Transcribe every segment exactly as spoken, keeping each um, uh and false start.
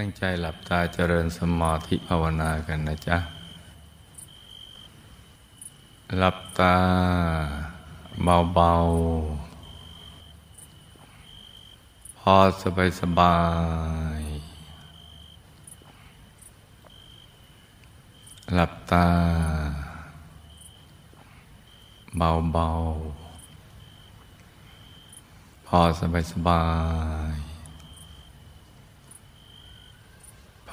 ตั้งใจหลับตาเจริญสมาธิภาวนากันนะจ๊ะหลับตาเบาๆพอสบายสบายหลับตาเบาๆพอสบายสบาย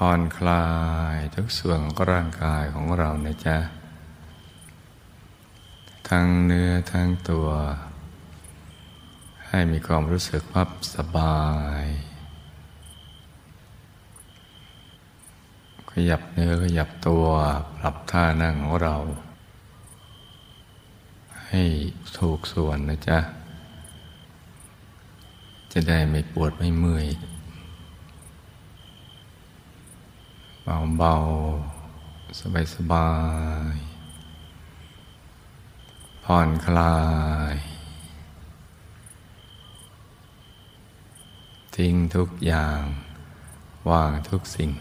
ผ่อนคลายทุกส่วนของร่างกายของเรานะจ๊ะทั้งเนื้อทั้งตัวให้มีความรู้สึกพับสบายขยับเนื้อขยับตัวปรับท่านั่งของเราให้ถูกส่วนนะจ๊ะจะได้ไม่ปวดไม่เมื่อยเบาๆสบายๆผ่อนคลายทิ้งทุกอย่างวางทุกสิ่ง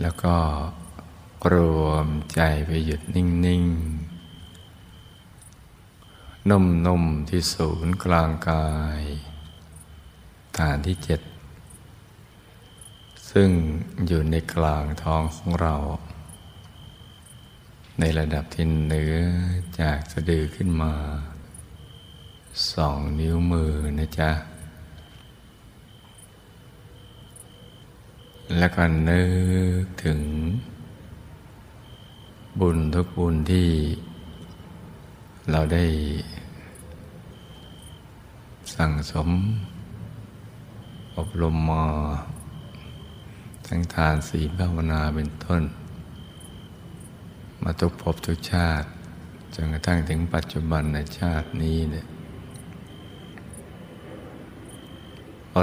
แล้วก็รวมใจไปหยุดนิ่งๆนุ่มๆที่ศูนย์กลางกายฐานที่เจ็ดซึ่งอยู่ในกลางท้องของเราในระดับที่เหนือจากสะดือขึ้นมาสองนิ้วมือนะจ๊ะแล้วก็นึกถึงบุญทุกบุญที่เราได้สั่งสมอบรมมาทั้งทานศีลภาวนาเป็นต้นมาทุกภพทุกชาติจนกระทั่งถึงปัจจุบันในชาตินี้เนี่ย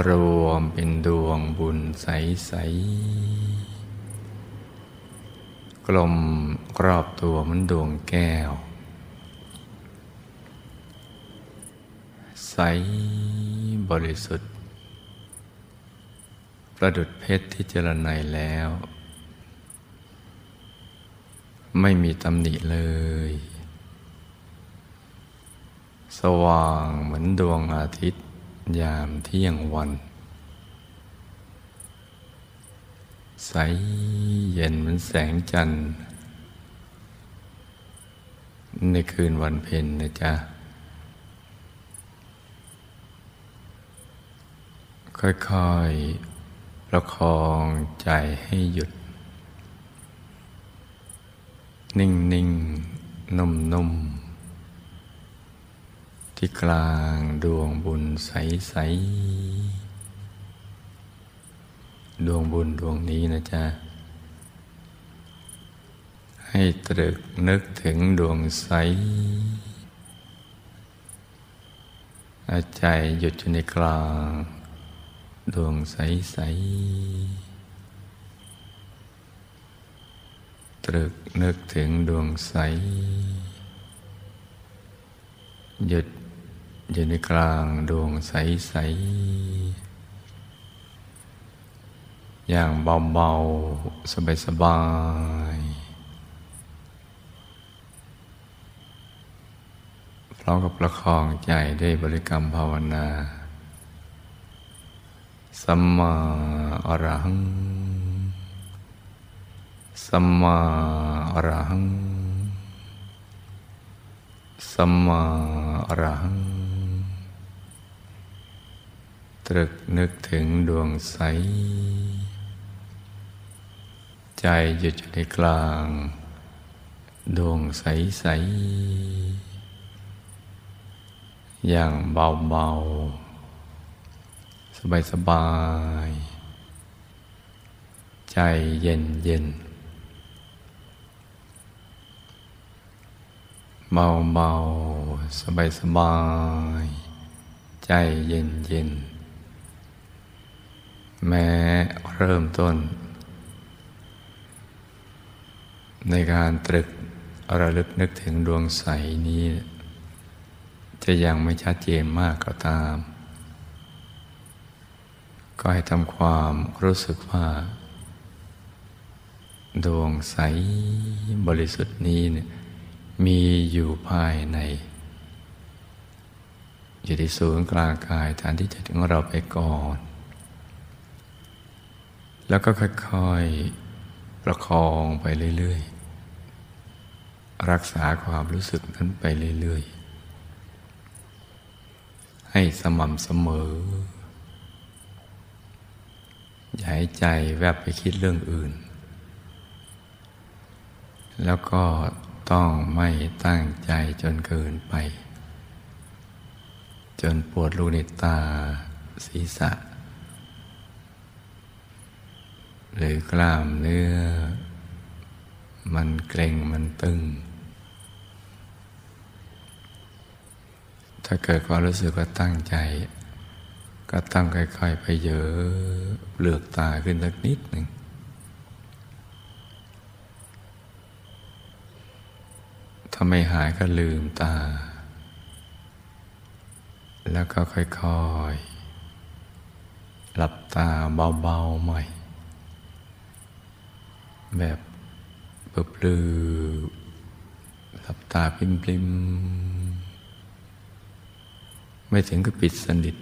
รวมเป็นดวงบุญใสๆกลมรอบตัวเหมือนดวงแก้วใสบริสุทธิ์ประดุจเพชรที่เจรไนแล้วไม่มีตำหนิเลยสว่างเหมือนดวงอาทิตย์ยามเที่ยงวันใสเย็นเหมือนแสงจันทร์ในคืนวันเพ็ญนะจ๊ะค่อยๆประคองใจให้หยุดนิ่งนิ่งนุ่มนุ่มที่กลางดวงบุญใสใสดวงบุญดวงนี้นะจ๊ะให้ตรึกนึกถึงดวงใสใจหยุดอยู่ในกลางดวงใสๆตรึกนึกถึงดวงใสหยุดอยู่ในกลางดวงใสๆอย่างเบาๆสบายๆพร้อมกับประคองใจด้วยบริกรรมภาวนาสัมมาอรหังสัมมาอรหังสัมมาอรหังตรึกนึกถึงดวงใสใจหยุดอยู่ในกลางดวงใสใสอย่างเบาๆสบายสบายใจเย็นเย็นเบาเบาสบายสบายใจเย็นเย็นแม้เริ่มต้นในการตรึกระลึกนึกถึงดวงใสนี้จะยังไม่ชัดเจนมากก็ตาม ก็ให้ทำความรู้สึกว่าดวงใสบริสุทธิ์นี้เนี่ยมีอยู่ภายในอยู่ที่ศูนย์กลางกายฐานที่เจ็ดของเราไปก่อนแล้วก็ค่อยๆประคองไปเรื่อยๆรักษาความรู้สึกนั้นไปเรื่อยๆให้สม่ำเสมออย่าให้ใจแวบไปคิดเรื่องอื่นแล้วก็ต้องไม่ตั้งใจจนเกินไปจนปวดลูกในตาศีรษะหรือกล้ามเนื้อมันเกร็งมันตึงถ้าเกิดความรู้สึกว่าตั้งใจก็ตั้งค่อยๆไปเยอะเปลือกตาขึ้นสักนิดหนึ่งถ้าไม่หายก็ลืมตาแล้วก็ค่อยๆหลับตาเบาๆใหม่แบบเปลือยๆหลับตาปลิ้มๆไม่ถึงกับปิดสนิท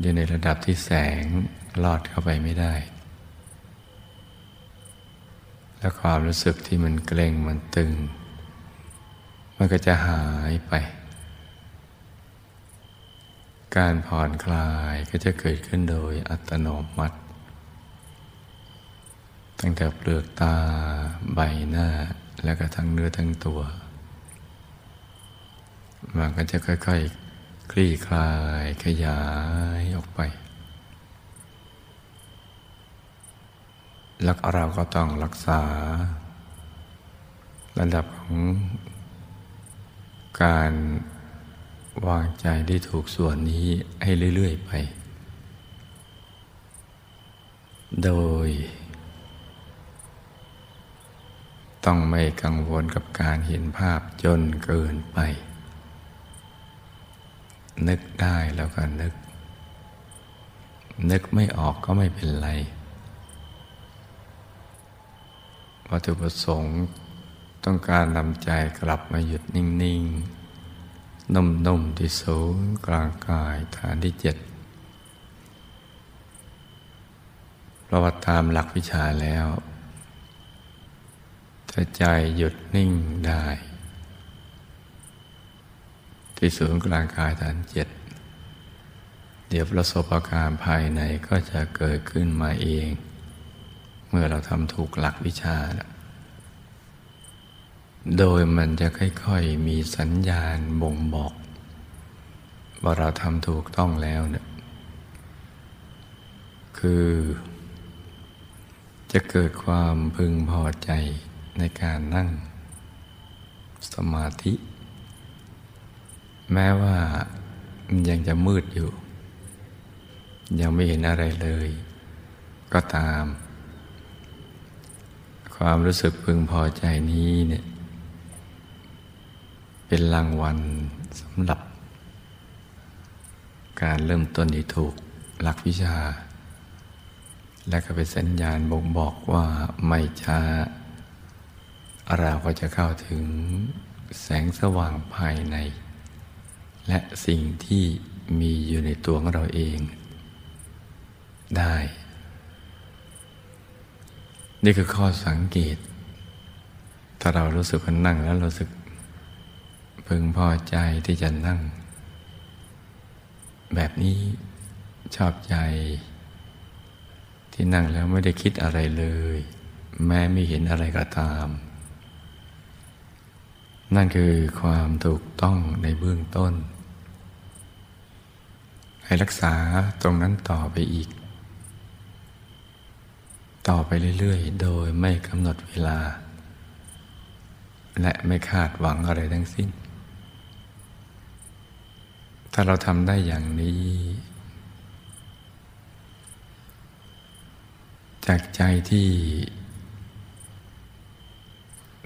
อยู่ในระดับที่แสงลอดเข้าไปไม่ได้และความรู้สึกที่มันเกร็งมันตึงมันก็จะหายไปการผ่อนคลายก็จะเกิดขึ้นโดยอัตโนมัติตั้งแต่เปลือกตาใบหน้าแล้วก็ทั้งเนื้อทั้งตัวมันก็จะค่อยๆ ค, คลี่คลายขยายออกไปแล้วเราก็ต้องรักษาระดับของการวางใจได้ถูกส่วนนี้ให้เรื่อยๆไปโดยต้องไม่กังวลกับการเห็นภาพจนเกินไปนึกได้แล้วก็นึกนึกไม่ออกก็ไม่เป็นไรวัตถุประสงค์ต้องการนำใจกลับมาหยุดนิ่งๆนุ่มๆที่ศูนย์กลางกายฐานที่เจ็ดประวัติตามหลักวิชาแล้วถ้าใจหยุดนิ่งได้ที่ศูนย์กลางกายฐานเจ็ดเดี๋ยวประสบการณ์ภายในก็จะเกิดขึ้นมาเองเมื่อเราทำถูกหลักวิชาแล้วโดยมันจะค่อยๆมีสัญญาณบ่งบอกว่าเราทำถูกต้องแล้วเนี่ยคือจะเกิดความพึงพอใจในการนั่งสมาธิแม้ว่ามันยังจะมืดอยู่ยังไม่เห็นอะไรเลยก็ตามความรู้สึกพึงพอใจนี้เนี่ยเป็นรางวัลสำหรับการเริ่มต้นที่ถูกหลักวิชาและก็เป็นสัญญาณบ่งบอกว่าไม่ช้าเราก็จะเข้าถึงแสงสว่างภายในและสิ่งที่มีอยู่ในตัวของเราเองได้นี่คือข้อสังเกตถ้าเรารู้สึกว่านั่งแล้วรู้สึกพึงพอใจที่จะนั่งแบบนี้ชอบใจที่นั่งแล้วไม่ได้คิดอะไรเลยแม้ไม่เห็นอะไรก็ตามนั่นคือความถูกต้องในเบื้องต้นให้รักษาตรงนั้นต่อไปอีกต่อไปเรื่อยๆโดยไม่กำหนดเวลาและไม่คาดหวังอะไรทั้งสิ้นถ้าเราทำได้อย่างนี้จากใจที่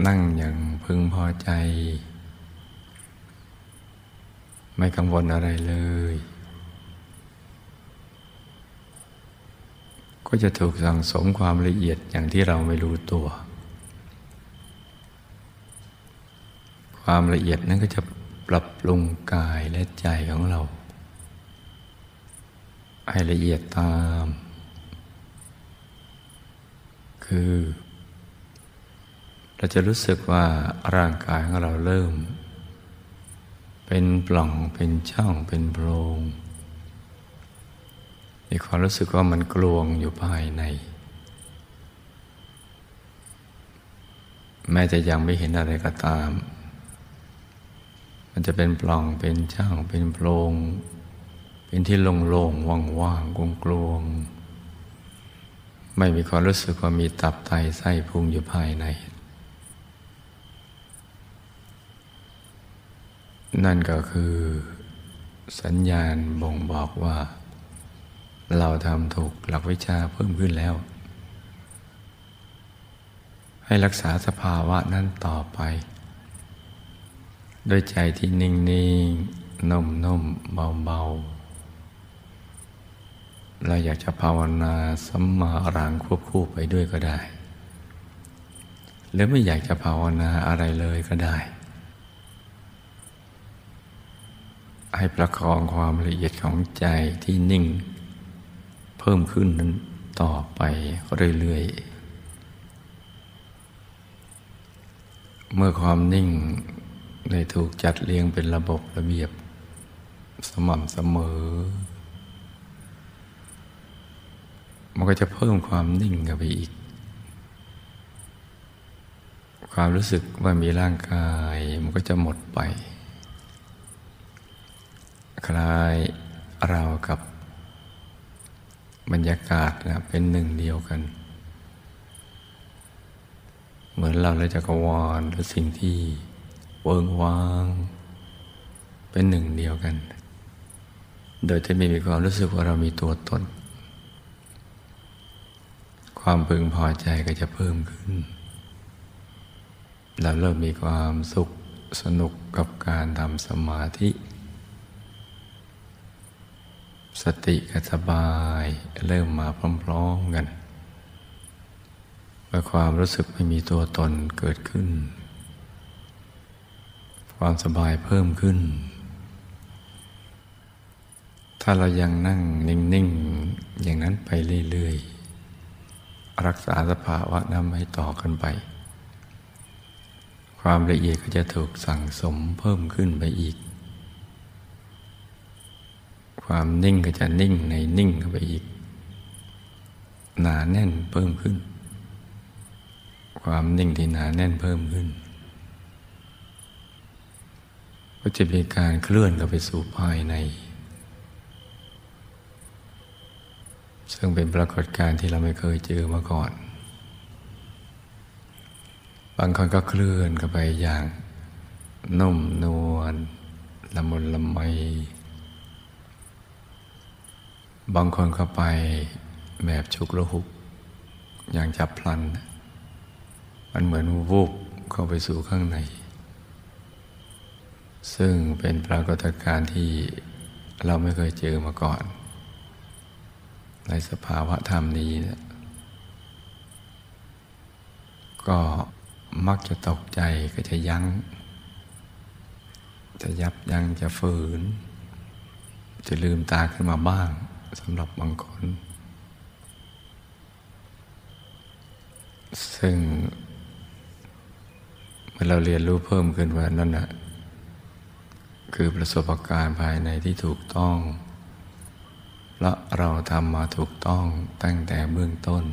นั่งอย่างพึงพอใจไม่กังวลอะไรเลย ก็จะถูกสั่งสมความละเอียดอย่างที่เราไม่รู้ตัวความละเอียดนั้นก็จะปรับปรุงกายและใจของเราให้ละเอียดตามคือเราจะรู้สึกว่าร่างกายของเราเริ่มเป็นปล่องเป็นช่องเป็นโพรงมีความรู้สึกว่ามันกลวงอยู่ภายในแม้จะยังไม่เห็นอะไรก็ตามมันจะเป็นปล่องเป็นช่องเป็นโพรงเป็นที่โล่งๆว่างๆกลวงๆไม่มีความรู้สึกว่ามีตับไตไส้พุงอยู่ภายในนั่นก็คือสัญญาณบ่งบอกว่าเราทำถูกหลักวิชาเพิ่มขึ้นแล้วให้รักษาสภาวะนั้นต่อไปด้วยใจที่นิ่งๆนุ่มๆเบาๆเราอยากจะภาวนาสัมมาอรังควบคู่ไปด้วยก็ได้หรือไม่อยากจะภาวนาอะไรเลยก็ได้ให้ประคองความละเอียดของใจที่นิ่งเพิ่มขึ้นนั้นต่อไปเรื่อยๆเมื่อความนิ่งได้ถูกจัดเรียงเป็นระบบระเบียบสม่ำเสมอมันก็จะเพิ่มความนิ่งเข้าไปอีกความรู้สึกว่ามีร่างกายมันก็จะหมดไปคล้ายเรากับบรรยากาศนะเป็นหนึ่งเดียวกันเหมือนเราและจักรวาลหรือสิ่งที่เวิ้งว้างเป็นหนึ่งเดียวกันโดยที่ไม่มีความรู้สึกว่าเรามีตัวตนความพึงพอใจก็จะเพิ่มขึ้นเราเริ่มมีความสุขสนุกกับการทำสมาธิสติก็สบายเริ่มมาพร้อมๆกันเมื่อความรู้สึกไม่มีตัวตนเกิดขึ้นความสบายเพิ่มขึ้นถ้าเรายังนั่งนิ่งๆอย่างนั้นไปเรื่อยๆรักษาสภาวะนั้นให้ต่อกันไปความละเอียดก็จะถูกสั่งสมเพิ่มขึ้นไปอีกความนิ่งก็จะนิ่งในนิ่งเข้าไปอีกหนาแน่นเพิ่มขึ้นความนิ่งที่หนาแน่นเพิ่มขึ้นก็จะเป็นการเคลื่อนเข้าไปสู่ภายในซึ่งเป็นปรากฏการณ์ที่เราไม่เคยเจอมาก่อนบางคนก็เคลื่อนกันไปอย่างนุ่มนวลละมุนละไมบางคนก็ไปแบบฉุกละหุกอย่างจับพลันมันเหมือนวูบเข้าไปสู่ข้างในซึ่งเป็นปรากฏการณ์ที่เราไม่เคยเจอมาก่อนในสภาวะธรรมนี้นะก็มักจะตกใจก็จะยั้งจะยับยั้งจะฝืนจะลืมตาขึ้นมาบ้างสำหรับบางคนซึ่งเมื่อเราเรียนรู้เพิ่มขึ้นว่านั่นนะคือประสบการณ์ภายในที่ถูกต้องและเราทำมาถูกต้องตั้งแต่เบื้องต้น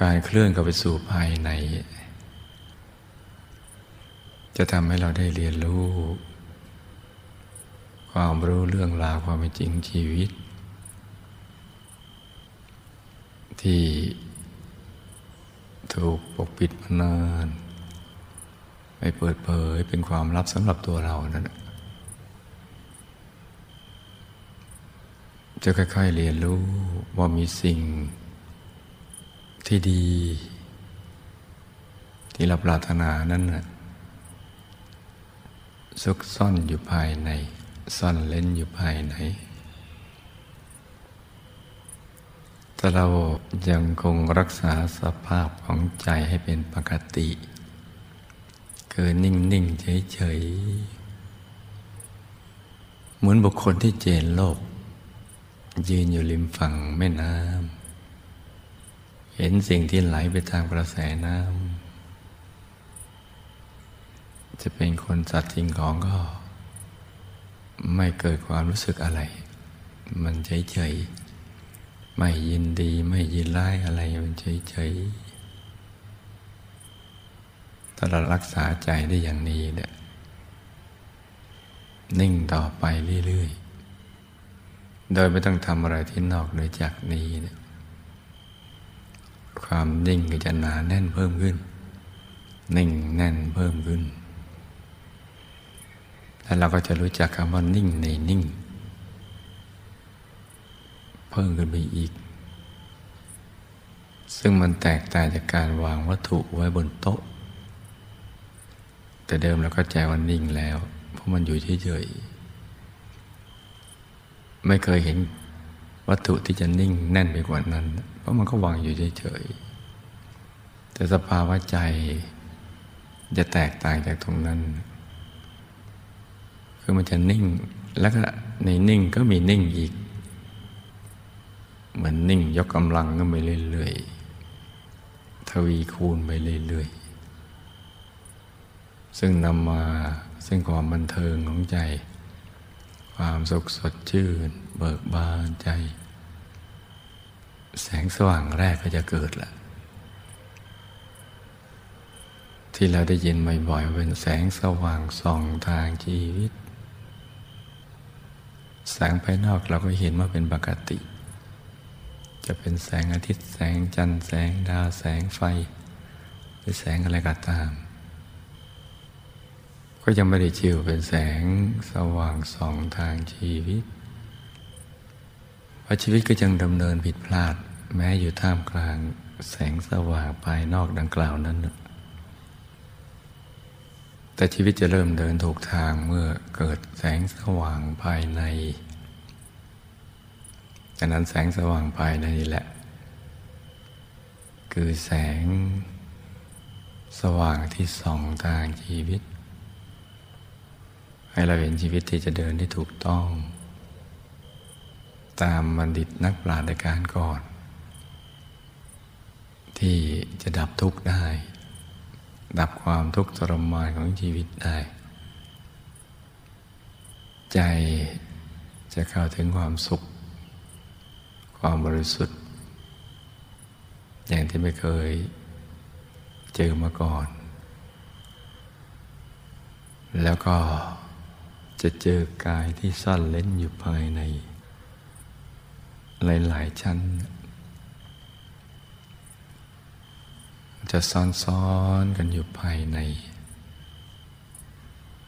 การเคลื่อนเข้าไปสู่ภายในจะทำให้เราได้เรียนรู้ความรู้เรื่องราวความเป็นจริงชีวิตที่ถูกปกปิดมานานไม่เปิดเผยเป็นความลับสำหรับตัวเรานั่นจะค่อยๆเรียนรู้ว่ามีสิ่งที่ดีที่เราปรารถนานั้นน่ะซุกซ่อนอยู่ภายในซ่อนเล้นอยู่ภายใน แต่เรายังคงรักษาสภาพของใจให้เป็นปกติคือนิ่งๆเฉยๆเหมือนบุคคลที่เจนโลกยืนอยู่ริมฝั่งแม่น้ำเห็นสิ่งที่ไหลไปตามกระแสน้ำจะเป็นคนสัตว์สิ่งของก็ไม่เกิดความรู้สึกอะไรมันเฉยๆไม่ยินดีไม่ยินร้ายอะไรมันเฉยๆถ้าเรารักษาใจได้อย่างนี้เนี่ยนิ่งต่อไปเรื่อยๆโดยไม่ต้องทำอะไรที่นอกเหนือจากนี้เนี่ยความนิ่งก็จะหนาแน่นเพิ่มขึ้นนิ่งแน่นเพิ่มขึ้นแล้วเราก็จะรู้จักคำว่านิ่งในนิ่งเพิ่มขึ้นไปอีกซึ่งมันแตกต่างจากการวางวัตถุไว้บนโต๊ะแต่เดิมเราก็ใจวันนิ่งแล้วเพราะมันอยู่เฉยๆไม่เคยเห็นวัตถุที่จะนิ่งแน่นไปกว่านั้นเพราะมันก็วางอยู่เฉยๆแต่สภาวะใจจะแตกต่างจากตรงนั้นคือมันจะนิ่งแล้วก็ในนิ่งก็มีนิ่งอีกเหมือนนิ่งยกกำลังก็ไปเรื่อยๆทวีคูณไปเรื่อยๆซึ่งนำมาซึ่งความบันเทิงของใจความสุขสดชื่นเบิกบานใจแสงสว่างแรกก็จะเกิดละที่เราได้ยินบ่อยๆเป็นแสงสว่างส่องทางชีวิตแสงภายนอกเราก็เห็นว่าเป็นปกติจะเป็นแสงอาทิตย์แสงจันทร์แสงดาวแสงไฟหรือแสงอะไรก็ตามก็ยังไม่ได้ชื่อเป็นแสงสว่างส่องทางชีวิตเพราะชีวิตก็ยังดำเนินผิดพลาดแม้อยู่ท่ามกลางแสงสว่างภายนอกดังกล่าวนั้นแต่ชีวิตจะเริ่มเดินถูกทางเมื่อเกิดแสงสว่างภายในดังนั้นแสงสว่างภายในนี่แหละคือแสงสว่างที่ส่องทางชีวิตให้เราเห็นชีวิตที่จะเดินได้ถูกต้องตามบัณฑิตนักปราชญ์ในการก่อนที่จะดับทุกข์ได้ดับความทุกข์ทรมานของชีวิตได้ใจจะเข้าถึงความสุขความบริสุทธิ์อย่างที่ไม่เคยเจอมาก่อนแล้วก็จะเจอกายที่ซ่อนเร้นอยู่ภายในหลายๆชั้นจะซ่อนๆกันอยู่ภายใน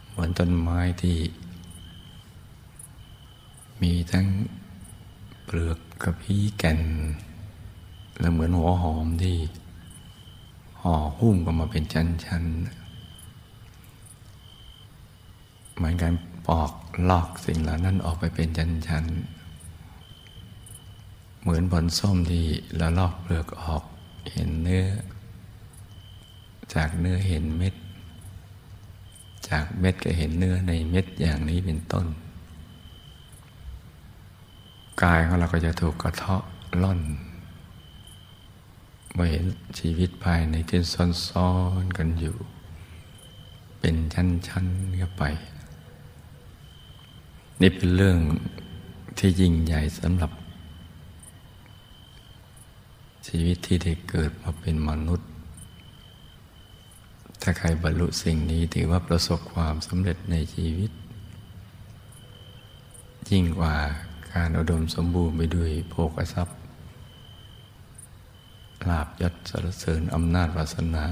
เหมือนต้นไม้ที่มีทั้งเปลือกกับพี่แก่นและเหมือนหัวหอมที่ห่อหุ้มกันมาเป็นชั้นๆเหมือนการปอกลอกสิ่งเหล่านั้นออกไปเป็นชั้นๆเหมือนผลส้มที่เราลอกเปลือกออกเห็นเนื้อจากเนื้อเห็นเม็ดจากเม็ดก็เห็นเนื้อในเม็ดอย่างนี้เป็นต้นกายของเราก็จะถูกกระเทาะล่อนเมื่อเห็นชีวิตภายในที่ซ่อนๆกันอยู่เป็นชั้นๆเข้าไปนี่เป็นเรื่องที่ยิ่งใหญ่สำหรับชีวิตที่ได้เกิดมาเป็นมนุษย์ถ้าใครบรรลุสิ่งนี้ถือว่าประสบความสำเร็จในชีวิตยิ่งกว่าการอุดมสมบูรณ์ไปด้วยโภคทรัพย์ลาภยศสรรเสริญอำนาจวาสนา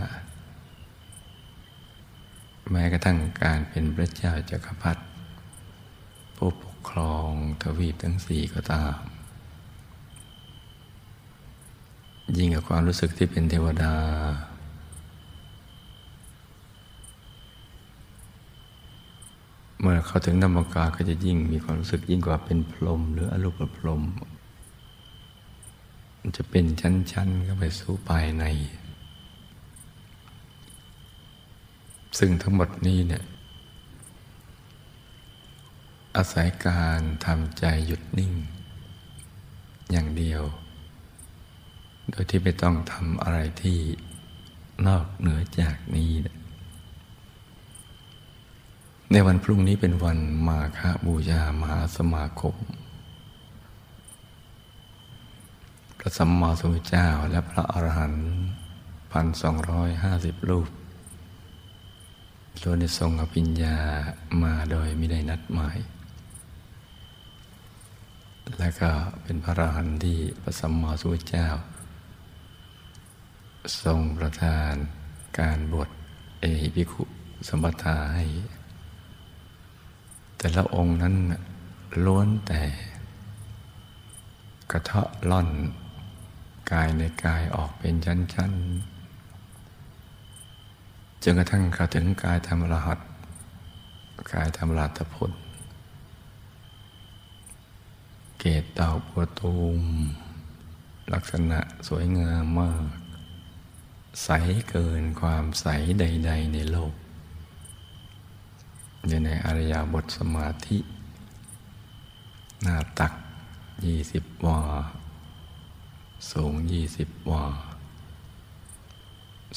แม้กระทั่งการเป็นพระเจ้าจักรพรรดิผู้ปกครองทวีปทั้งสี่ก็ตามยิ่งกับความรู้สึกที่เป็นเทวดาเมื่อเข้าถึงธรรมกายก็จะยิ่งมีความรู้สึกยิ่งกว่าเป็นพรหมหรืออรูปพรหม มันจะเป็นชั้นๆก็ไปสู่ภายในซึ่งทั้งหมดนี้เนี่ยอาศัยการทำใจหยุดนิ่งอย่างเดียวโดยที่ไม่ต้องทำอะไรที่นอกเหนือจากนี้นะในวันพรุ่งนี้เป็นวันมาฆบูชามหาสมาคมพระสัมมาสัมพุทธเจ้าและพระอรหันต์พันสองร้อยห้าสิบรูปล้วนได้ทรงอภิญญามาโดยไม่ได้นัดหมายและก็เป็นพระอรหันต์ที่พระสัมมาสัมพุทธเจ้าทรงประทานการบวชเอหิภิกขุสมปทาให้แต่ละองค์นั้นล้วนแต่กระเทาะล่อนกายในกายออกเป็นชั้นๆจนกระทั่งเข้าถึงกายธรรมรหัสกายธรรมรหัตผลเกศดอกบัวตูมลักษณะสวยงามมากใสเกินความใสใดๆในโลกอยู่ในอริยบทสมาธิหน้าตักยี่สิบวาสูงยี่สิบวา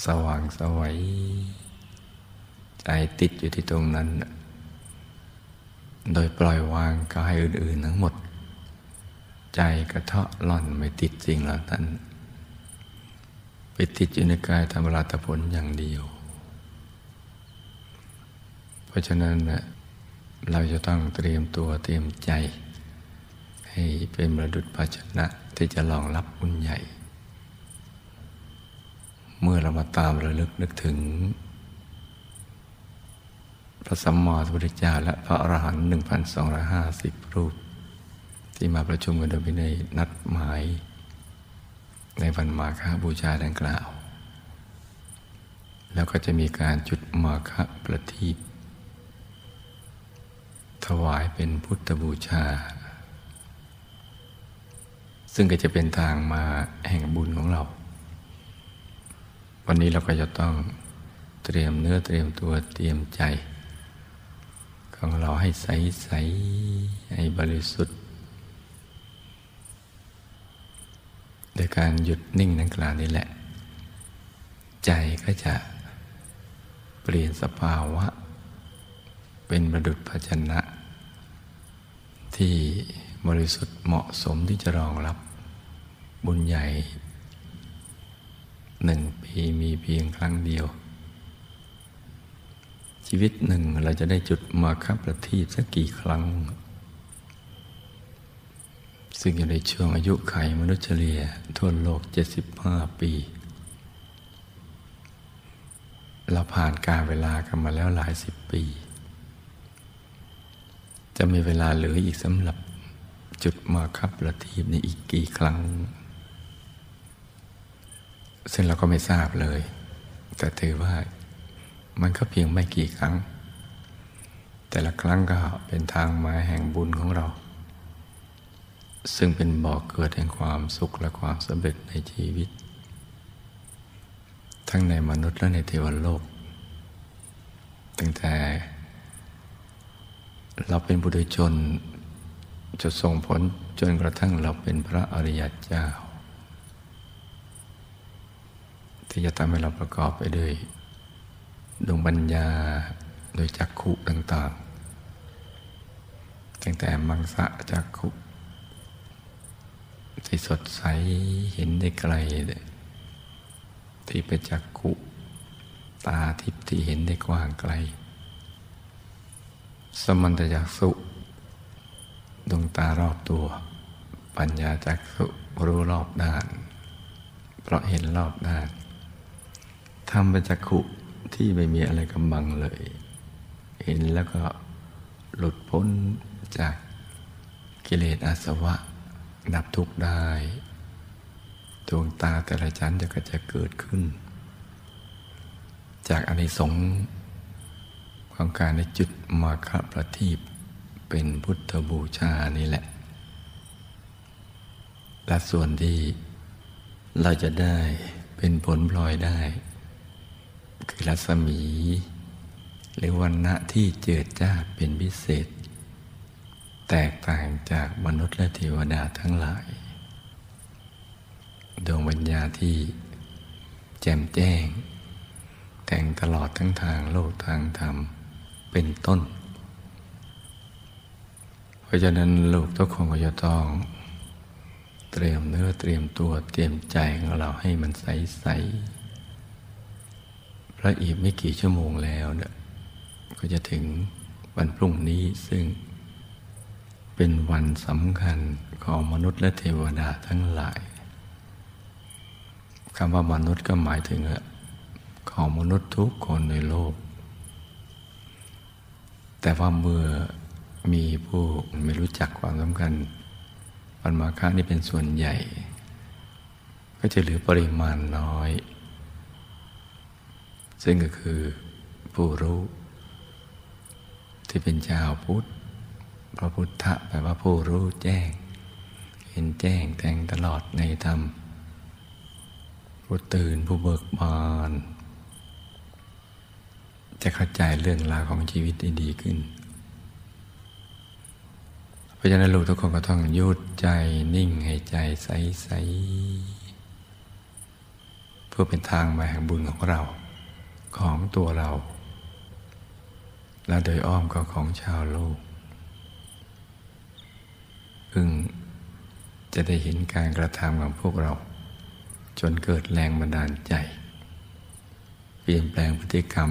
สว่างสวัยใจติดอยู่ที่ตรงนั้นโดยปล่อยวางกายอื่นๆทั้งหมดใจกระเทาะล่อนไม่ติดสิ่งเหล่านั้นไปติดอยู่ในกายธรรมราตผลอย่างเดียวเพราะฉะนั้นเราจะต้องเตรียมตัวเตรียมใจให้เป็นประดุจภาชนะที่จะรองรับบุญใหญ่เมื่อเรามาตามระลึกนึกถึงพระสัมมาสัมพุทธเจ้าและพระอรหันต์ หนึ่งพันสองร้อยห้าสิบ รูปที่มาประชุมกันโดยไม่ได้นัดหมายในวันมาฆบูชาดังกล่าวแล้วก็จะมีการจุดมาฆประทีปถวายเป็นพุทธบูชาซึ่งก็จะเป็นทางมาแห่งบุญของเราวันนี้เราก็จะต้องเตรียมเนื้อเตรียมตัวเตรียมใจของเราให้ใสใสให้บริสุทธิ์โดยการหยุดนิ่งดังกล่าวนี้แหละใจก็จะเปลี่ยนสภาวะเป็นประดุจภาชนะที่บริสุทธิ์เหมาะสมที่จะรองรับบุญใหญ่หนึ่งปีมีเพียงครั้งเดียวชีวิตหนึ่งเราจะได้จุดมาฆประทีปสักกี่ครั้งซึ่งอยู่ในช่วงอายุไขมนุษย์เฉลี่ยทั่วโลกเจ็ดสิบห้าปีเราผ่านการเวลากันมาแล้วหลายสิบปีจะมีเวลาเหลืออีกสำหรับจุดมาฆประทีปนี้อีกกี่ครั้งซึ่งเราก็ไม่ทราบเลยแต่ถือว่ามันก็เพียงไม่กี่ครั้งแต่ละครั้งก็เป็นทางมาแห่งบุญของเราซึ่งเป็นบ่อเกิดแห่งความสุขและความสำเร็จในชีวิตทั้งในมนุษย์และในเทวโลกตั้งแต่เราเป็นปุถุชนจะส่งผลจนกระทั่งเราเป็นพระอริยเจ้าที่จะทำให้เราประกอบไปด้วยดวงปัญญาโดยจักขุต่างๆตั้งแต่มังสะจักขุที่สดใสเห็นได้ไกลที่เป็นจักขุตาทิพย์ที่เห็นได้กว้างไกลสมัญตจักขุดวงตารอบตัวปัญญาจักขุรู้รอบด้านเพราะเห็นรอบด้านธรรมจักขุที่ไม่มีอะไรกำบังเลยเห็นแล้วก็หลุดพ้นจากกิเลสอาสวะดับทุกข์ได้ดวงตาแต่ละชั้นจะก็จะเกิดขึ้นจากอานิสงส์ของการได้จุดมาฆประทีปเป็นพุทธบูชานี่แหละและส่วนที่ เราจะได้เป็นผลพลอยได้คือรัศมีหรือวรรณะที่เจิดจ้าเป็นพิเศษแตกต่างจากมนุษย์และเทวดาทั้งหลายดวงปัญญาที่แจ่มแจ้งแทงตลอดทั้งทางโลกทางธรรมเป็นต้นเพราะฉะนั้นลูกทุกคนก็จะต้องเตรียมเนื้อเตรียมตัวเตรียมใจของเราให้มันใสๆเพราะอีกไม่กี่ชั่วโมงแล้วเนี่ยก็จะถึงวันพรุ่งนี้ซึ่งเป็นวันสำคัญของมนุษย์และเทวดาทั้งหลายคำว่ามนุษย์ก็หมายถึงของมนุษย์ทุกคนในโลกแต่ว่าเมื่อมีผู้ไม่รู้จักความสำคัญปัญมาฆะนี่เป็นส่วนใหญ่ก็จะเหลือปริมาณน้อยซึ่งก็คือผู้รู้ที่เป็นชาวพุทธพระพุทธะแปลว่าผู้รู้แจ้งเห็นแจ้งแทงตลอดในธรรมผู้ตื่นผู้เบิกบานจะเข้าใจเรื่องราวของชีวิตได้ดีขึ้นเพราะฉะนั้นลูกทุกคนก็ต้องหยุดใจนิ่งให้ใจใสๆเพื่อเป็นทางมาแห่งบุญของเราของตัวเราและโดยอ้อมก็ของชาวโลกซึ่งจะได้เห็นการกระทำของพวกเราจนเกิดแรงบันดาลใจเปลี่ยนแปลงพฤติกรรม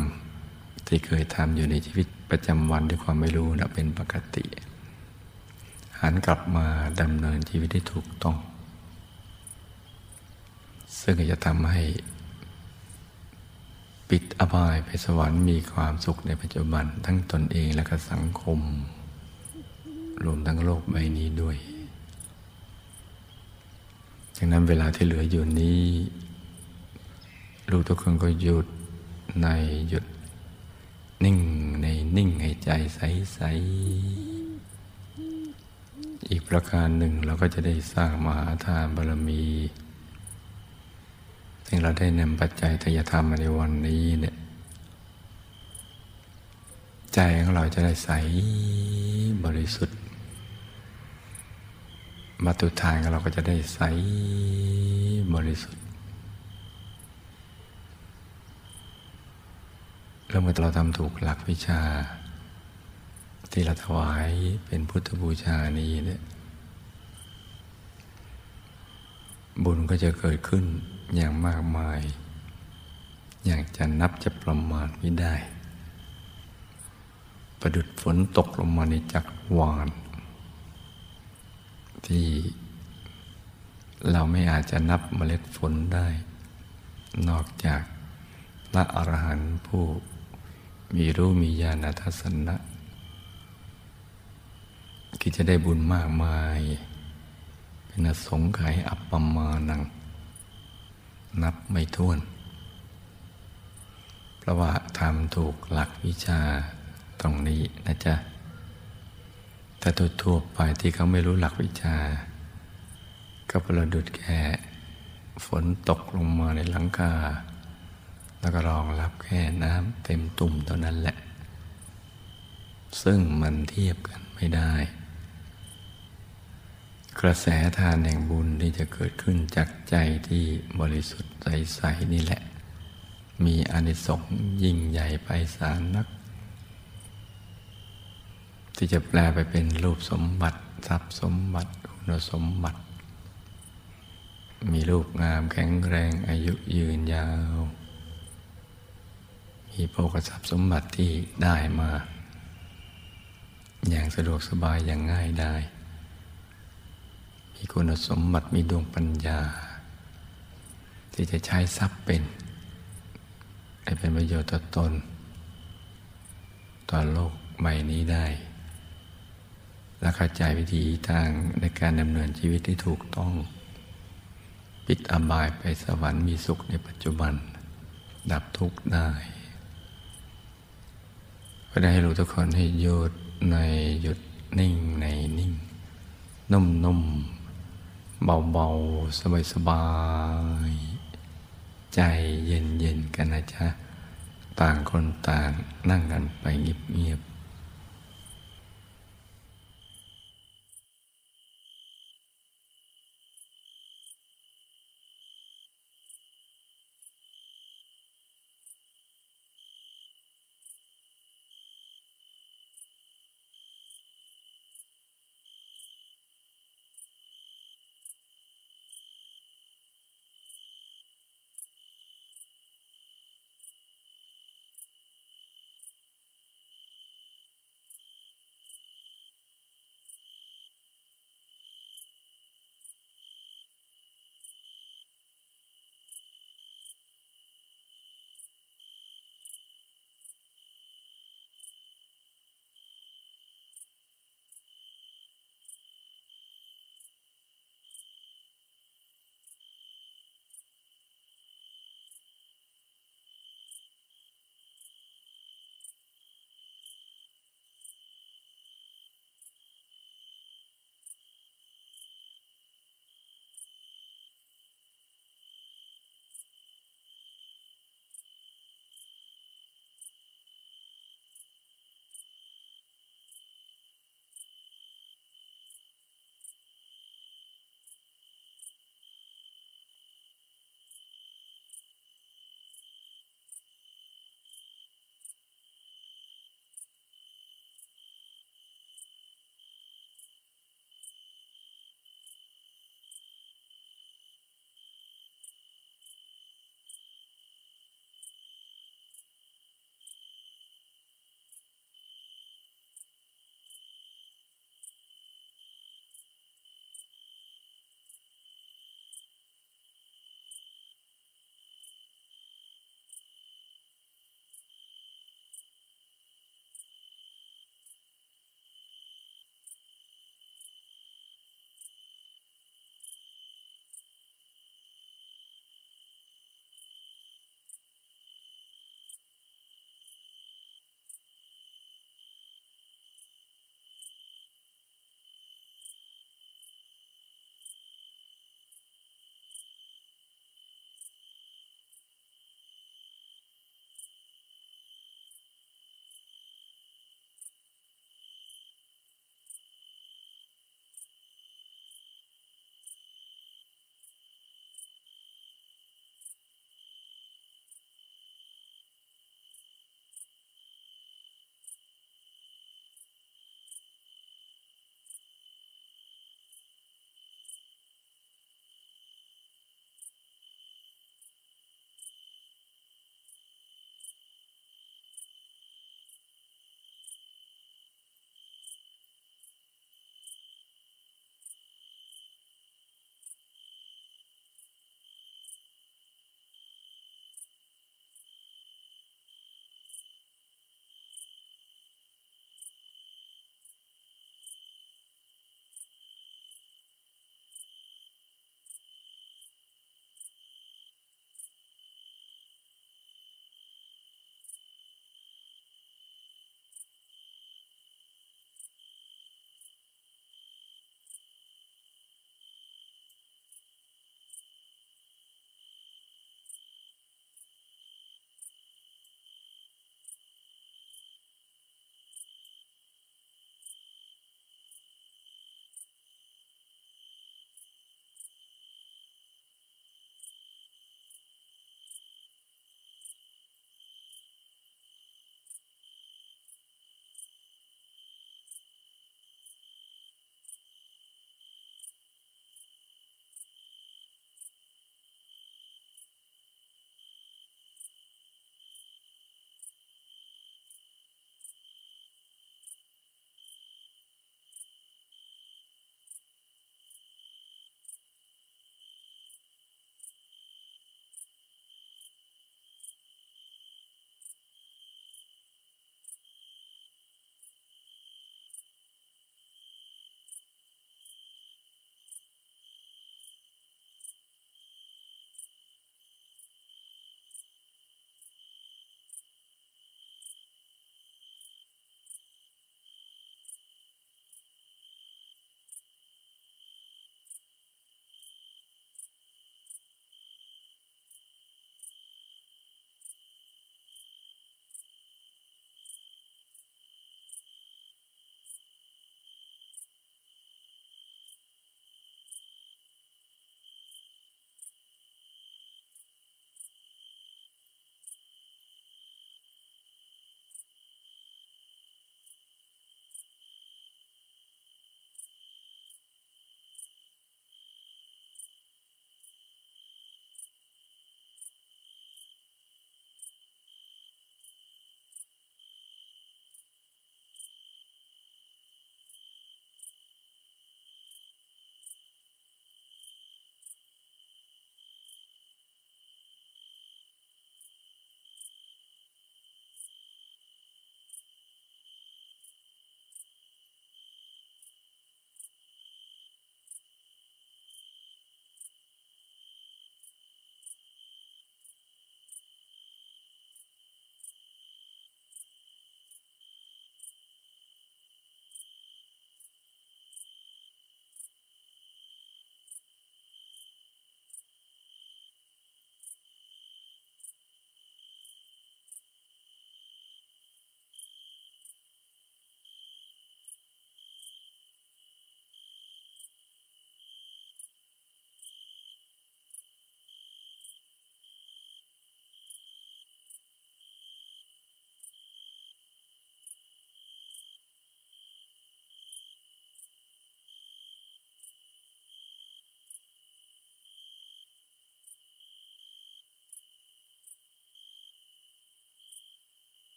ที่เคยทำอยู่ในชีวิตประจำวันด้วยความไม่รู้นะเป็นปกติหันกลับมาดำเนินชีวิตได้ถูกต้องซึ่งจะทำให้ปิดอบายไปสวรรค์มีความสุขในปัจจุบันทั้งตนเองและก็สังคมรวมทั้งโลกใบนี้ด้วยดังนั้นเวลาที่เหลืออยู่นี้ลูกทุกคนก็หยุดในหยุดนิ่งในนิ่งให้ใจใสๆอีกประการหนึ่งเราก็จะได้สร้างมหาทานบารมีซึ่งเราได้นำปัจจัยทายธรรมในวันนี้เนี่ยใจของเราจะได้ใสบริสุทธิ์มาตุทานของเราก็จะได้ใสบริสุทธิ์แล้วเมื่อเราทำถูกหลักวิชาที่เราถวายเป็นพุทธบูชานี้เนี่ยบุญก็จะเกิดขึ้นอย่างมากมายอย่างจะนับจะประมาณไม่ได้ประดุจฝนตกลงมาในจักรวาลที่เราไม่อาจจะนับเมล็ดฝนได้นอกจากพระอรหันต์ผู้มีรู้มีญาณทัศนะที่จะได้บุญมากมายเป็นอสงไขยอัปปมานังนับไม่ถ้วนเพราะว่าทำถูกหลักวิชาตรงนี้นะจ๊ะแต่ทั่วๆไปที่เขาไม่รู้หลักวิชาก็ประดุจแค่ฝนตกลงมาในหลังคาแล้วก็รองรับแค่น้ำเต็มตุ่มเท่านั้นแหละซึ่งมันเทียบกันไม่ได้กระแสทานแห่งบุญที่จะเกิดขึ้นจากใจที่บริสุทธิ์ใสๆนี่แหละมีอานิสงส์ยิ่งใหญ่ไพศาลนักที่จะแปลไปเป็นรูปสมบัติทรัพย์สมบัติคุณสมบัติมีรูปงามแข็งแรงอายุยืนยาวมีโภคทรัพย์สมบัติที่ได้มาอย่างสะดวกสบายอย่างง่ายได้มีคุณสมบัติมีดวงปัญญาที่จะใช้ทรัพย์เป็นให้เป็นประโยชน์ต่อตนต่อโลกใบนี้ได้และเข้าใจวิธีทางในการดำเนินชีวิตที่ถูกต้องปิดอบายไปสวรรค์มีสุขในปัจจุบันดับทุกข์ได้ก็ได้ให้รู้ทุกคนให้หยุดในหยุดนิ่งในนิ่งนุ่มนุ่ม เบาๆสบายๆใจเย็นๆกันนะจ๊ะต่างคนต่างนั่งกันไปเงียบๆ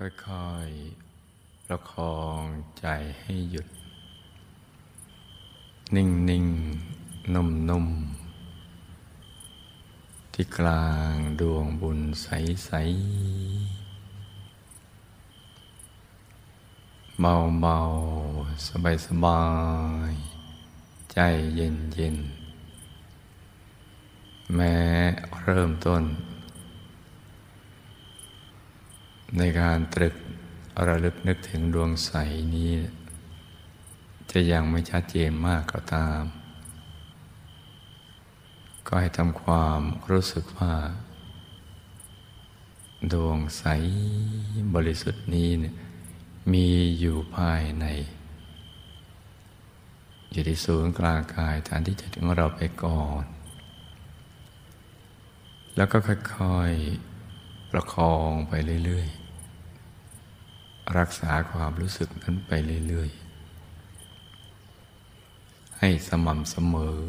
ค่อยๆประคองใจให้หยุดนิ่งๆ นุ่มๆที่กลางดวงบุญใสๆเบาๆสบายๆใจเย็นๆแม้เริ่มต้นในการตรึกระลึกนึกถึงดวงใสนี้จะยังไม่ชัดเจนมากก็ตามก็ให้ทำความรู้สึกว่าดวงใสบริสุทธิ์นี้เนี่ยมีอยู่ภายในอยู่ที่ศูนย์กลางกายฐานที่จิตของเราไปก่อนแล้วก็ค่อยๆประคองไปเรื่อยๆรักษาความรู้สึกนั้นไปเรื่อยๆให้สม่ำเสมอ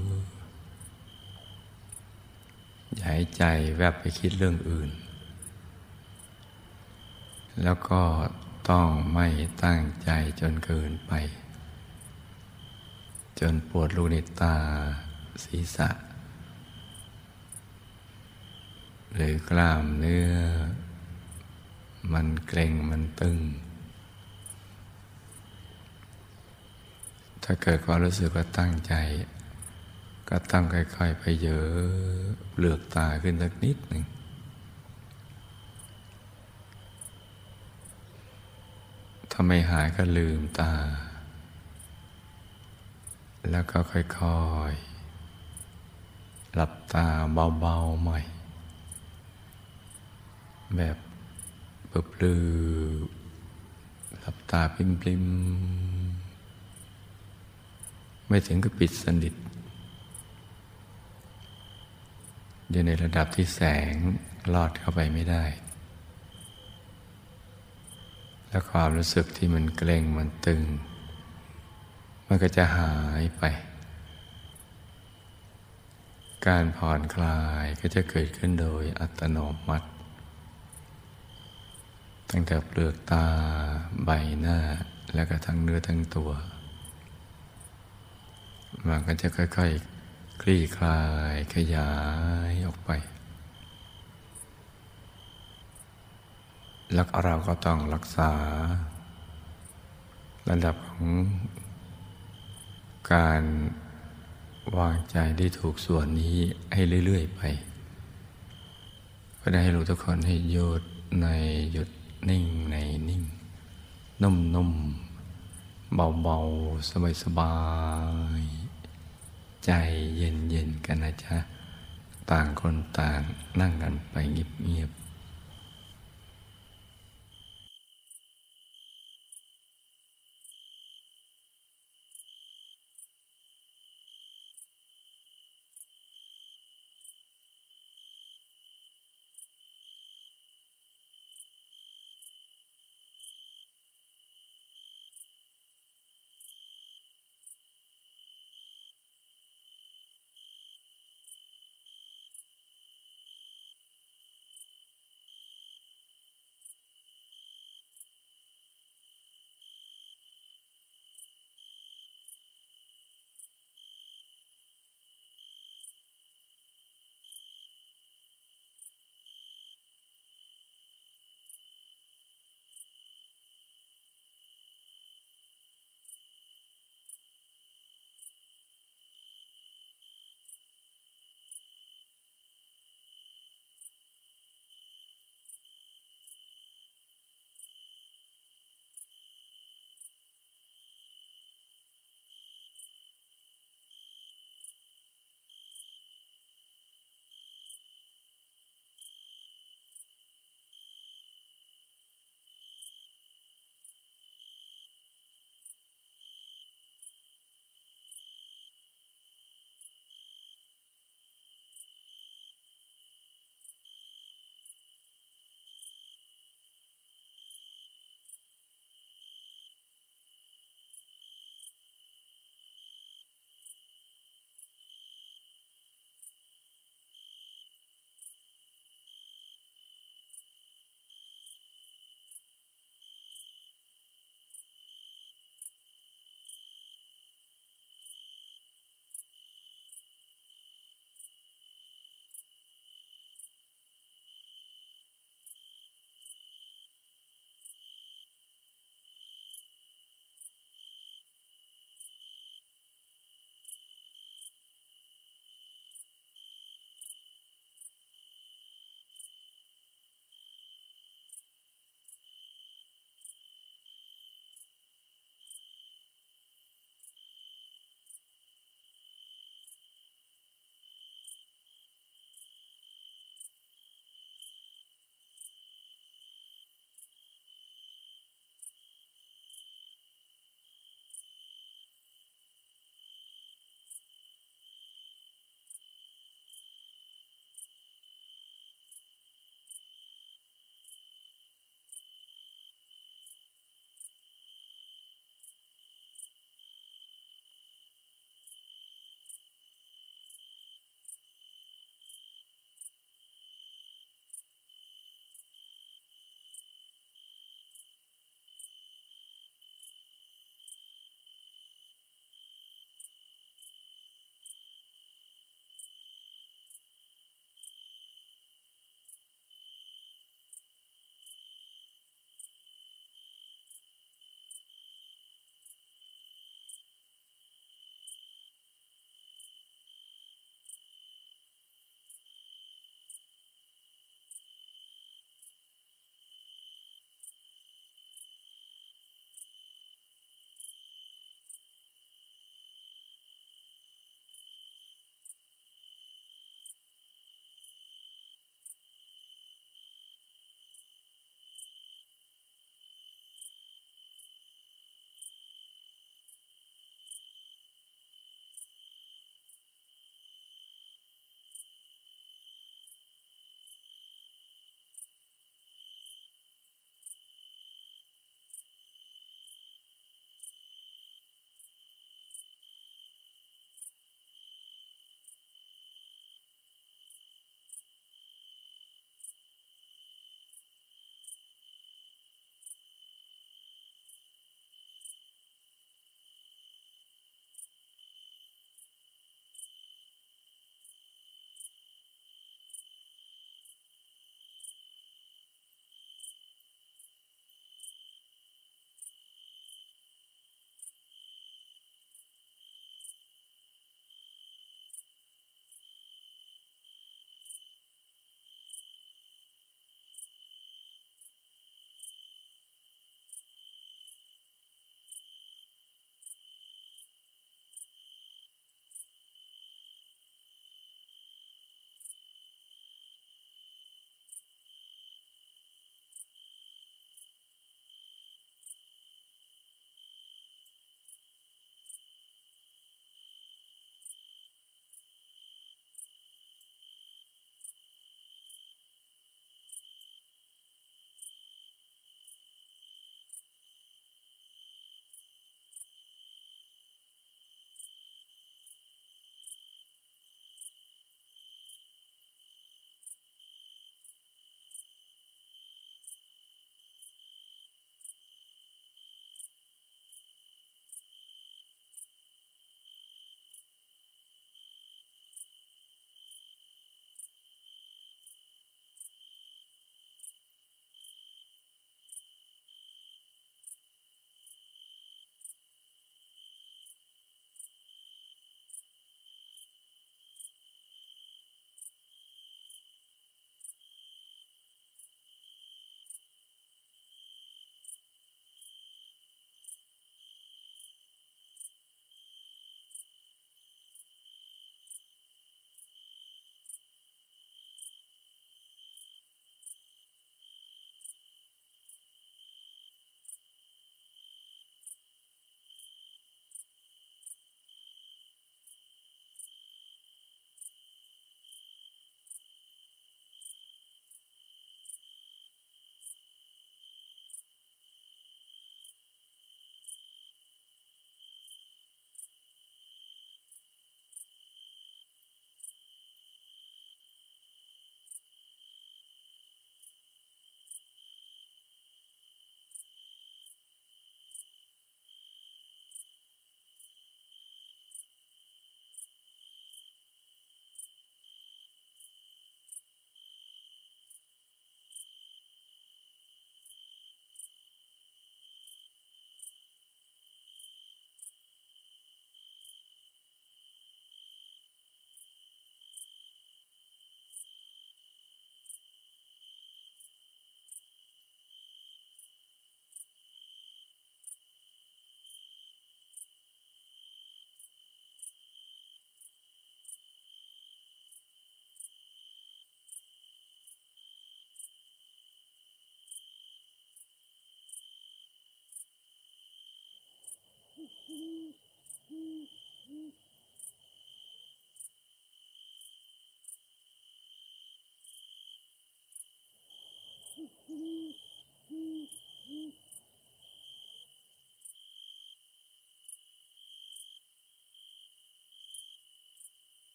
อย่าให้ใจแวบไปคิดเรื่องอื่นแล้วก็ต้องไม่ตั้งใจจนเกินไปจนปวดลูกในตาศีรษะหรือกล้ามเนื้อมันเกร็งมันตึงถ้าเกิดความรู้สึกว่าตั้งใจก็ตั้งค่อยๆไปเยอะเปลือกตาขึ้นสักนิดหนึ่งถ้าไม่หายก็ลืมตาแล้วก็ค่อยๆหลับตาเบาๆใหม่แบบเปิบลืมหลับตาปริ้มๆไม่ถึงกับปิดสนิทอยู่ในระดับที่แสงลอดเข้าไปไม่ได้และความรู้สึกที่มันเกร็งมันตึงมันก็จะหายไปการผ่อนคลายก็จะเกิดขึ้นโดยอัตโนมัติตั้งแต่เปลือกตาใบหน้าและก็ทั้งเนื้อทั้งตัวมันก็จะค่อยๆ ค, คลี่คลายขยายออกไปแล้วเราก็ต้องรักษาระดับของการวางใจได้ถูกส่วนนี้ให้เรื่อยๆไปก็ได้ให้รู้ทุกคนให้หยุดในหยุดนิ่งในนิ่งนุ่มๆเบาๆสบายๆใจเย็นๆกันนะจ๊ะต่างคนต่างนั่งกันไปเงียบๆ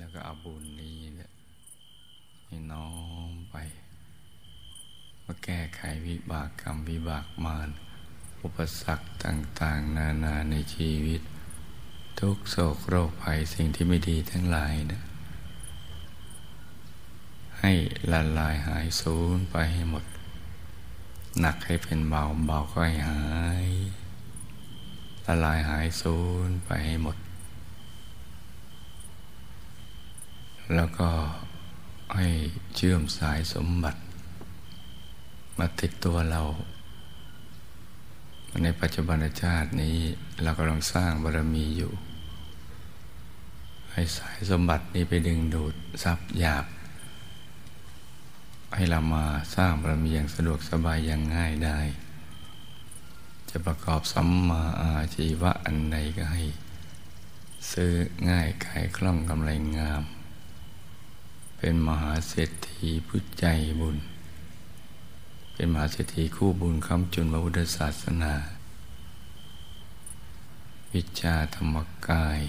แล้วก็เอาบุญนี้เนี่ยให้น้อมไปมาแก้ไขวิบากกรรมวิบากมารอุปสรรคต่างๆนานาในชีวิตทุกโศกโรคภัยสิ่งที่ไม่ดีทั้งหลายนะให้ละลายหายสูญไปให้หมดหนักให้เป็นเบาเบาก็ให้หายละลายหายสูญไปให้หมดแล้วก็ให้เชื่อมสายสมบัติมาติดตัวเราในปัจจุบันชาตินี้เรากำลังสร้างบารมีอยู่ให้สายสมบัตินี้ไปดึงดูดทรัพย์หยาบให้เรามาสร้างบารมีอย่างสะดวกสบายอย่างง่ายได้จะประกอบสัมมาอาชีวะอันใดก็ให้ซื้อง่ายขายคล่องกำไรงามเป็นมหาเศรษฐีผู้ใจบุญเป็นมหาเศรษฐีคู่บุญค้ำจุนพระพุทธศาสนาวิชาธรรมกาย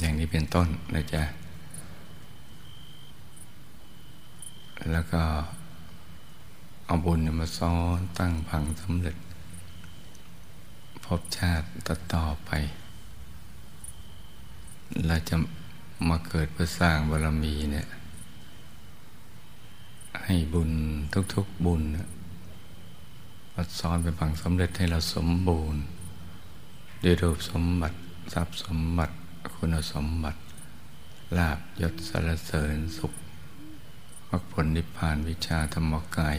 อย่างนี้เป็นต้นนะจ๊ะแล้วก็เอาบุญมาซ้อนตั้งพังสำเร็จพบชาติต่อไปเราจะมาเกิดเพื่อสร้างบารมีเนี่ยให้บุญทุกๆบุญมาซ้อนเป็นผังสำเร็จให้เราสมบูรณ์ด้วยรูปสมบัติทรัพย์สมบัติคุณสมบัติลาภยศสรรเสริญสุขมรรคผลนิพพานวิชาธรรมกาย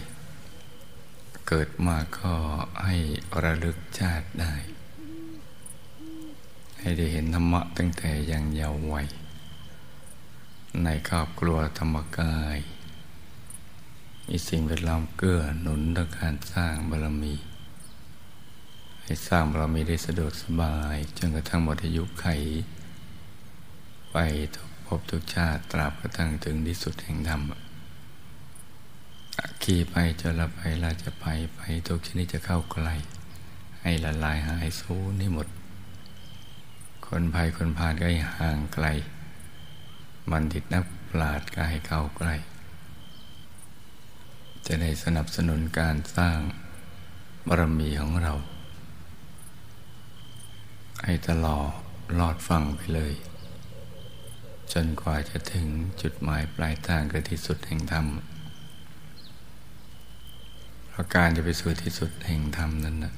เกิดมาก็ให้ระลึกชาติได้ให้ได้เห็นธรรมะตั้งแต่ยังเยาว์วัยในครอบครัวธรรมกายมีสิ่งแวดล้อมเกื้อหนุนต่อการสร้างบารมีให้สร้างบารมีได้สะดวกสบายจนกระทั่งหมดอายุไขไปทุกภพทุกชาติตราบกระทั่งถึงที่สุดแห่งธรรมขี่ไปจระไปราจะไปไปทุกชนิดจะเข้าใกล้ให้ละลายหายสูญให้หมดคนภัยคนพาลก็ให้ห่างไกลบัณฑิตนักปราชญ์ก็ให้เข้าใกล้จะได้สนับสนุนการสร้างบารมีของเราให้ตลอดลอดฟังไปเลยจนกว่าจะถึงจุดหมายปลายทางคือที่สุดแห่งธรรมเพราะการจะไปสู่ที่สุดแห่งธรรมนั้นนะ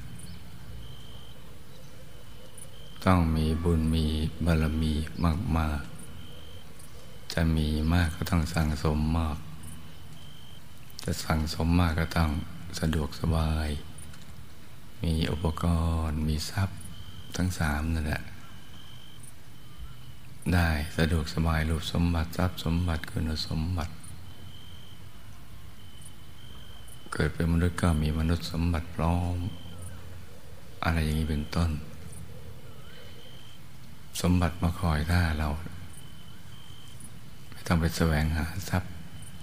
ต้องมีบุญมีบารมีมากๆจะมีมากก็ต้องสั่งสมมากจะสั่งสมมากก็ต้องสะดวกสบายมีอุปกรณ์มีทรัพย์ทั้งสามนั่นแหละได้สะดวกสบายรูปสมบัติทรัพย์สมบัติคุณสมบัติเกิดเป็นมนุษย์ก็มีมนุษย์สมบัติพร้อมอะไรอย่างนี้เป็นต้นสมบัติมาคอยท่าเราไม่ต้องไปแสวงหาทรัพย์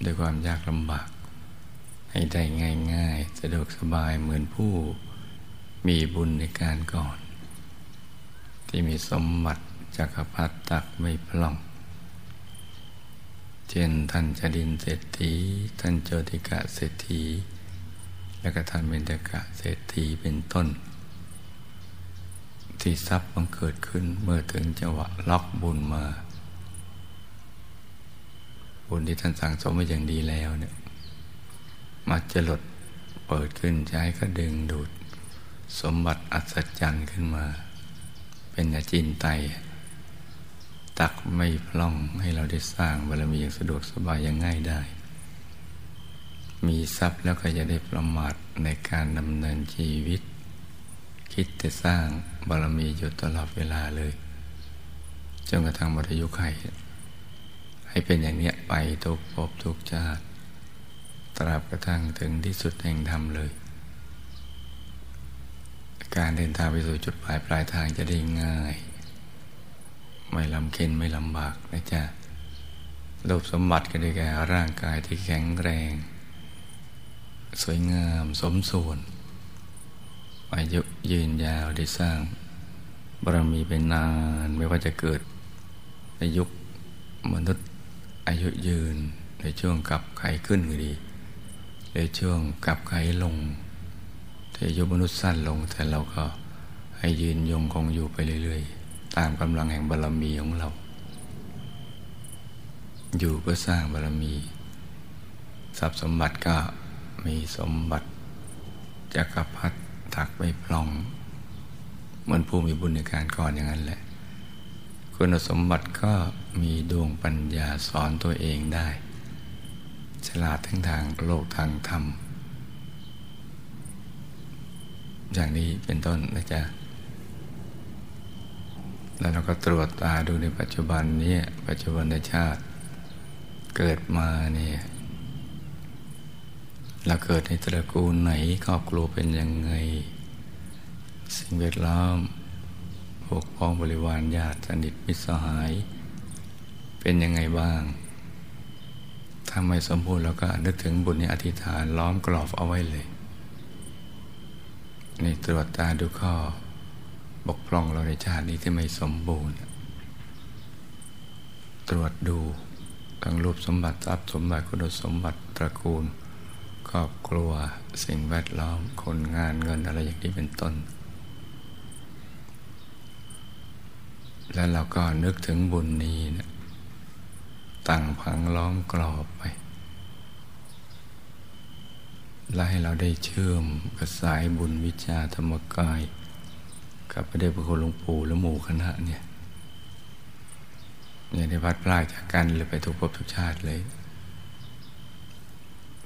ด้วยความยากลำบากให้ได้ง่ายๆสะดวกสบายเหมือนผู้มีบุญในการก่อนที่มีสมบัติจักรพรรดิตักไม่พล่องเช่นท่านชดินเศรษฐีท่านโจติกะเศรษฐีและก็ท่านเบญจกะเศรษฐีเป็นต้นที่ทรัพย์บังเกิดขึ้นเมื่อถึงจังหวะล็อกบุญมาบุญที่ท่านสั่งสมไว้อย่างดีแล้วเนี่ยมาจะหลดเปิดขึ้นใช้ก็ดึงดูดสมบัติอัศจรรย์ขึ้นมาเป็นอาจินไตยตักไม่พล่องให้เราได้สร้างบารมีอย่างสะดวกสบายอย่างง่ายได้มีทรัพย์แล้วก็จะได้ประมาทในการดำเนินชีวิตคิดจะสร้างบารมีอยู่ตลอดเวลาเลยจนกระทั่งมรรคยุคให้ให้เป็นอย่างเนี้ยไปทุกภพทุกชาติตราบกระทั่งถึงที่สุดแห่งธรรมเลยการเดินทางไปสู่จุดปลายปลายทางจะได้ง่ายไม่ลำเค็ญไม่ลำบากนะจ๊ะรูปสมบัติก็ได้แก่ร่างกายที่แข็งแรงสวยงามสมส่วนอายุยืนยาวได้สร้างบารมีเป็นนานไม่ว่าจะเกิดในยุคมนุษย์อายุยืนในช่วงกลับไขขึ้นก็ดีในช่วงกลับไขลงแต่อายุมนุษย์สั้นลงแต่เราก็ให้ยืนยงคงอยู่ไปเรื่อยๆตามกำลังแห่งบารมีของเราอยู่เพื่อสร้างบารมีทรัพย์สมบัติก็มีสมบัติจักรพรรดิตักไม่พล่องเหมือนผู้มีบุญในการก่อนอย่างนั้นแหละคุณสมบัติก็มีดวงปัญญาสอนตัวเองได้ฉลาดทั้งทางโลกทางธรรมอย่างนี้เป็นต้นนะจ๊ะแล้วเราก็ตรวจตาดูในปัจจุบันนี้ปัจจุบันในชาติเกิดมาเนี่ยเราเกิดในตระกูลไหนครอบครัวเป็นยังไงสิ่งแวดล้อมพวกพ้องบริวารญาติสนิทมิตรสหายเป็นยังไงบ้างถ้าไม่สมบูรณ์เราก็นึกถึงบุญในอธิษฐานล้อมกรอบเอาไว้เลยในตรวจตาดูข้อบกพร่องเราในชาตินี้ที่ไม่สมบูรณ์ตรวจดูทั้งรูปสมบัติทรัพย์สมบัติคุณสมบัติตระกูลครอบครัวสิ่งแวดล้อมคนงานเงินอะไรอย่างนี้เป็นต้นแล้วเราก็นึกถึงบุญนี้นะตั้งผังล้อมกรอบไปและให้เราได้เชื่อมกับสายบุญวิชาธรรมกายกับพระเดชพระคุณหลวงปู่และหมู่คณะเนี่ยอย่าได้พัดพลาดจากกันเลยไปทุกภพทุกชาติเลย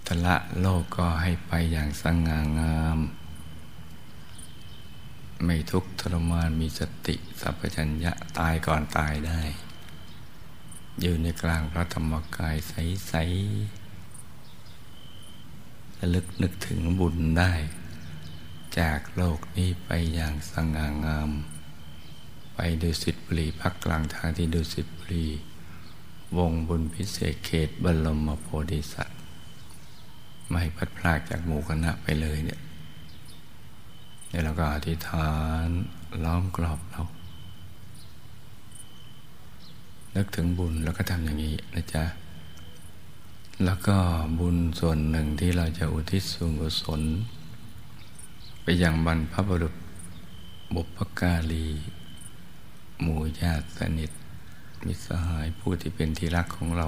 ตละโลกก็ให้ไปอย่างสง่างามไม่ทุกข์ทรมานมีสติสัพพัญญะตายก่อนตายได้อยู่ในกลางพระธรรมกายใสๆระลึกนึกถึงบุญได้จากโลกนี้ไปอย่างสง่างามไปดุสิตบุรีพักกลางทางที่ดุสิตบุรีวงบุญพิเศษเขตบรมโพธิสัตว์ไม่พัดพลากจากหมู่คณะไปเลยเนี่ยแล้วเราก็อธิษฐานล้อมกรอบเรานึกถึงบุญแล้วก็ทำอย่างนี้นะจ๊ะแล้วก็บุญส่วนหนึ่งที่เราจะอุทิศส่วนกุศลไปยังบรรพบุรุษบุพการีหมู่ญาติสนิทมิตรสหายผู้ที่เป็นที่รักของเรา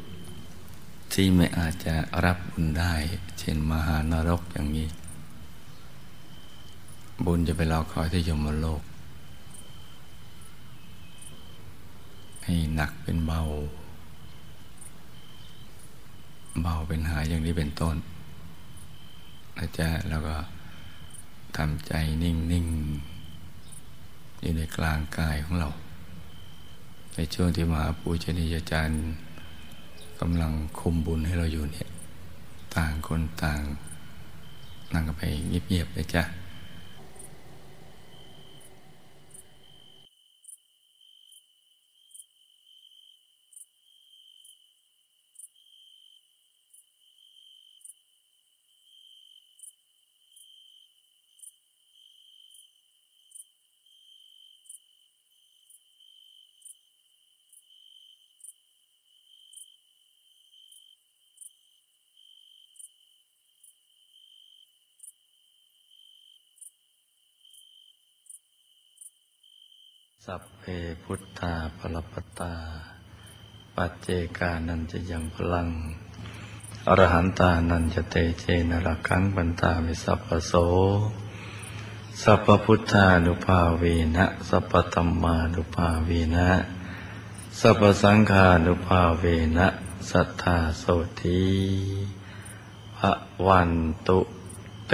ที่ไม่อาจจะรับบุญได้เช่นมหานรกอย่างนี้บุญจะไปรอคอยที่ยมโลกให้หนักเป็นเบา เบาเป็นหายอย่างนี้เป็นต้นนะจ๊ะแล้วก็ทำใจนิ่งๆอยู่ในกลางกายของเราในช่วงที่มหาปูชนียาจารย์กำลังคุมบุญให้เราอยู่เนี่ยต่างคนต่างนั่งกันไปเงียบๆนะจ๊ะสัพเพพุทธาภลปตาปัจเจกานันจะยังพลังอรหันตานันจะเตเจนรักขังปันตาวิสัพพโสสัพพพุทธานุภาเวนะสัพพธัมมานุภาเวนะสัพพสังฆานุภาเวนะสัทธาโสติภวันตุเต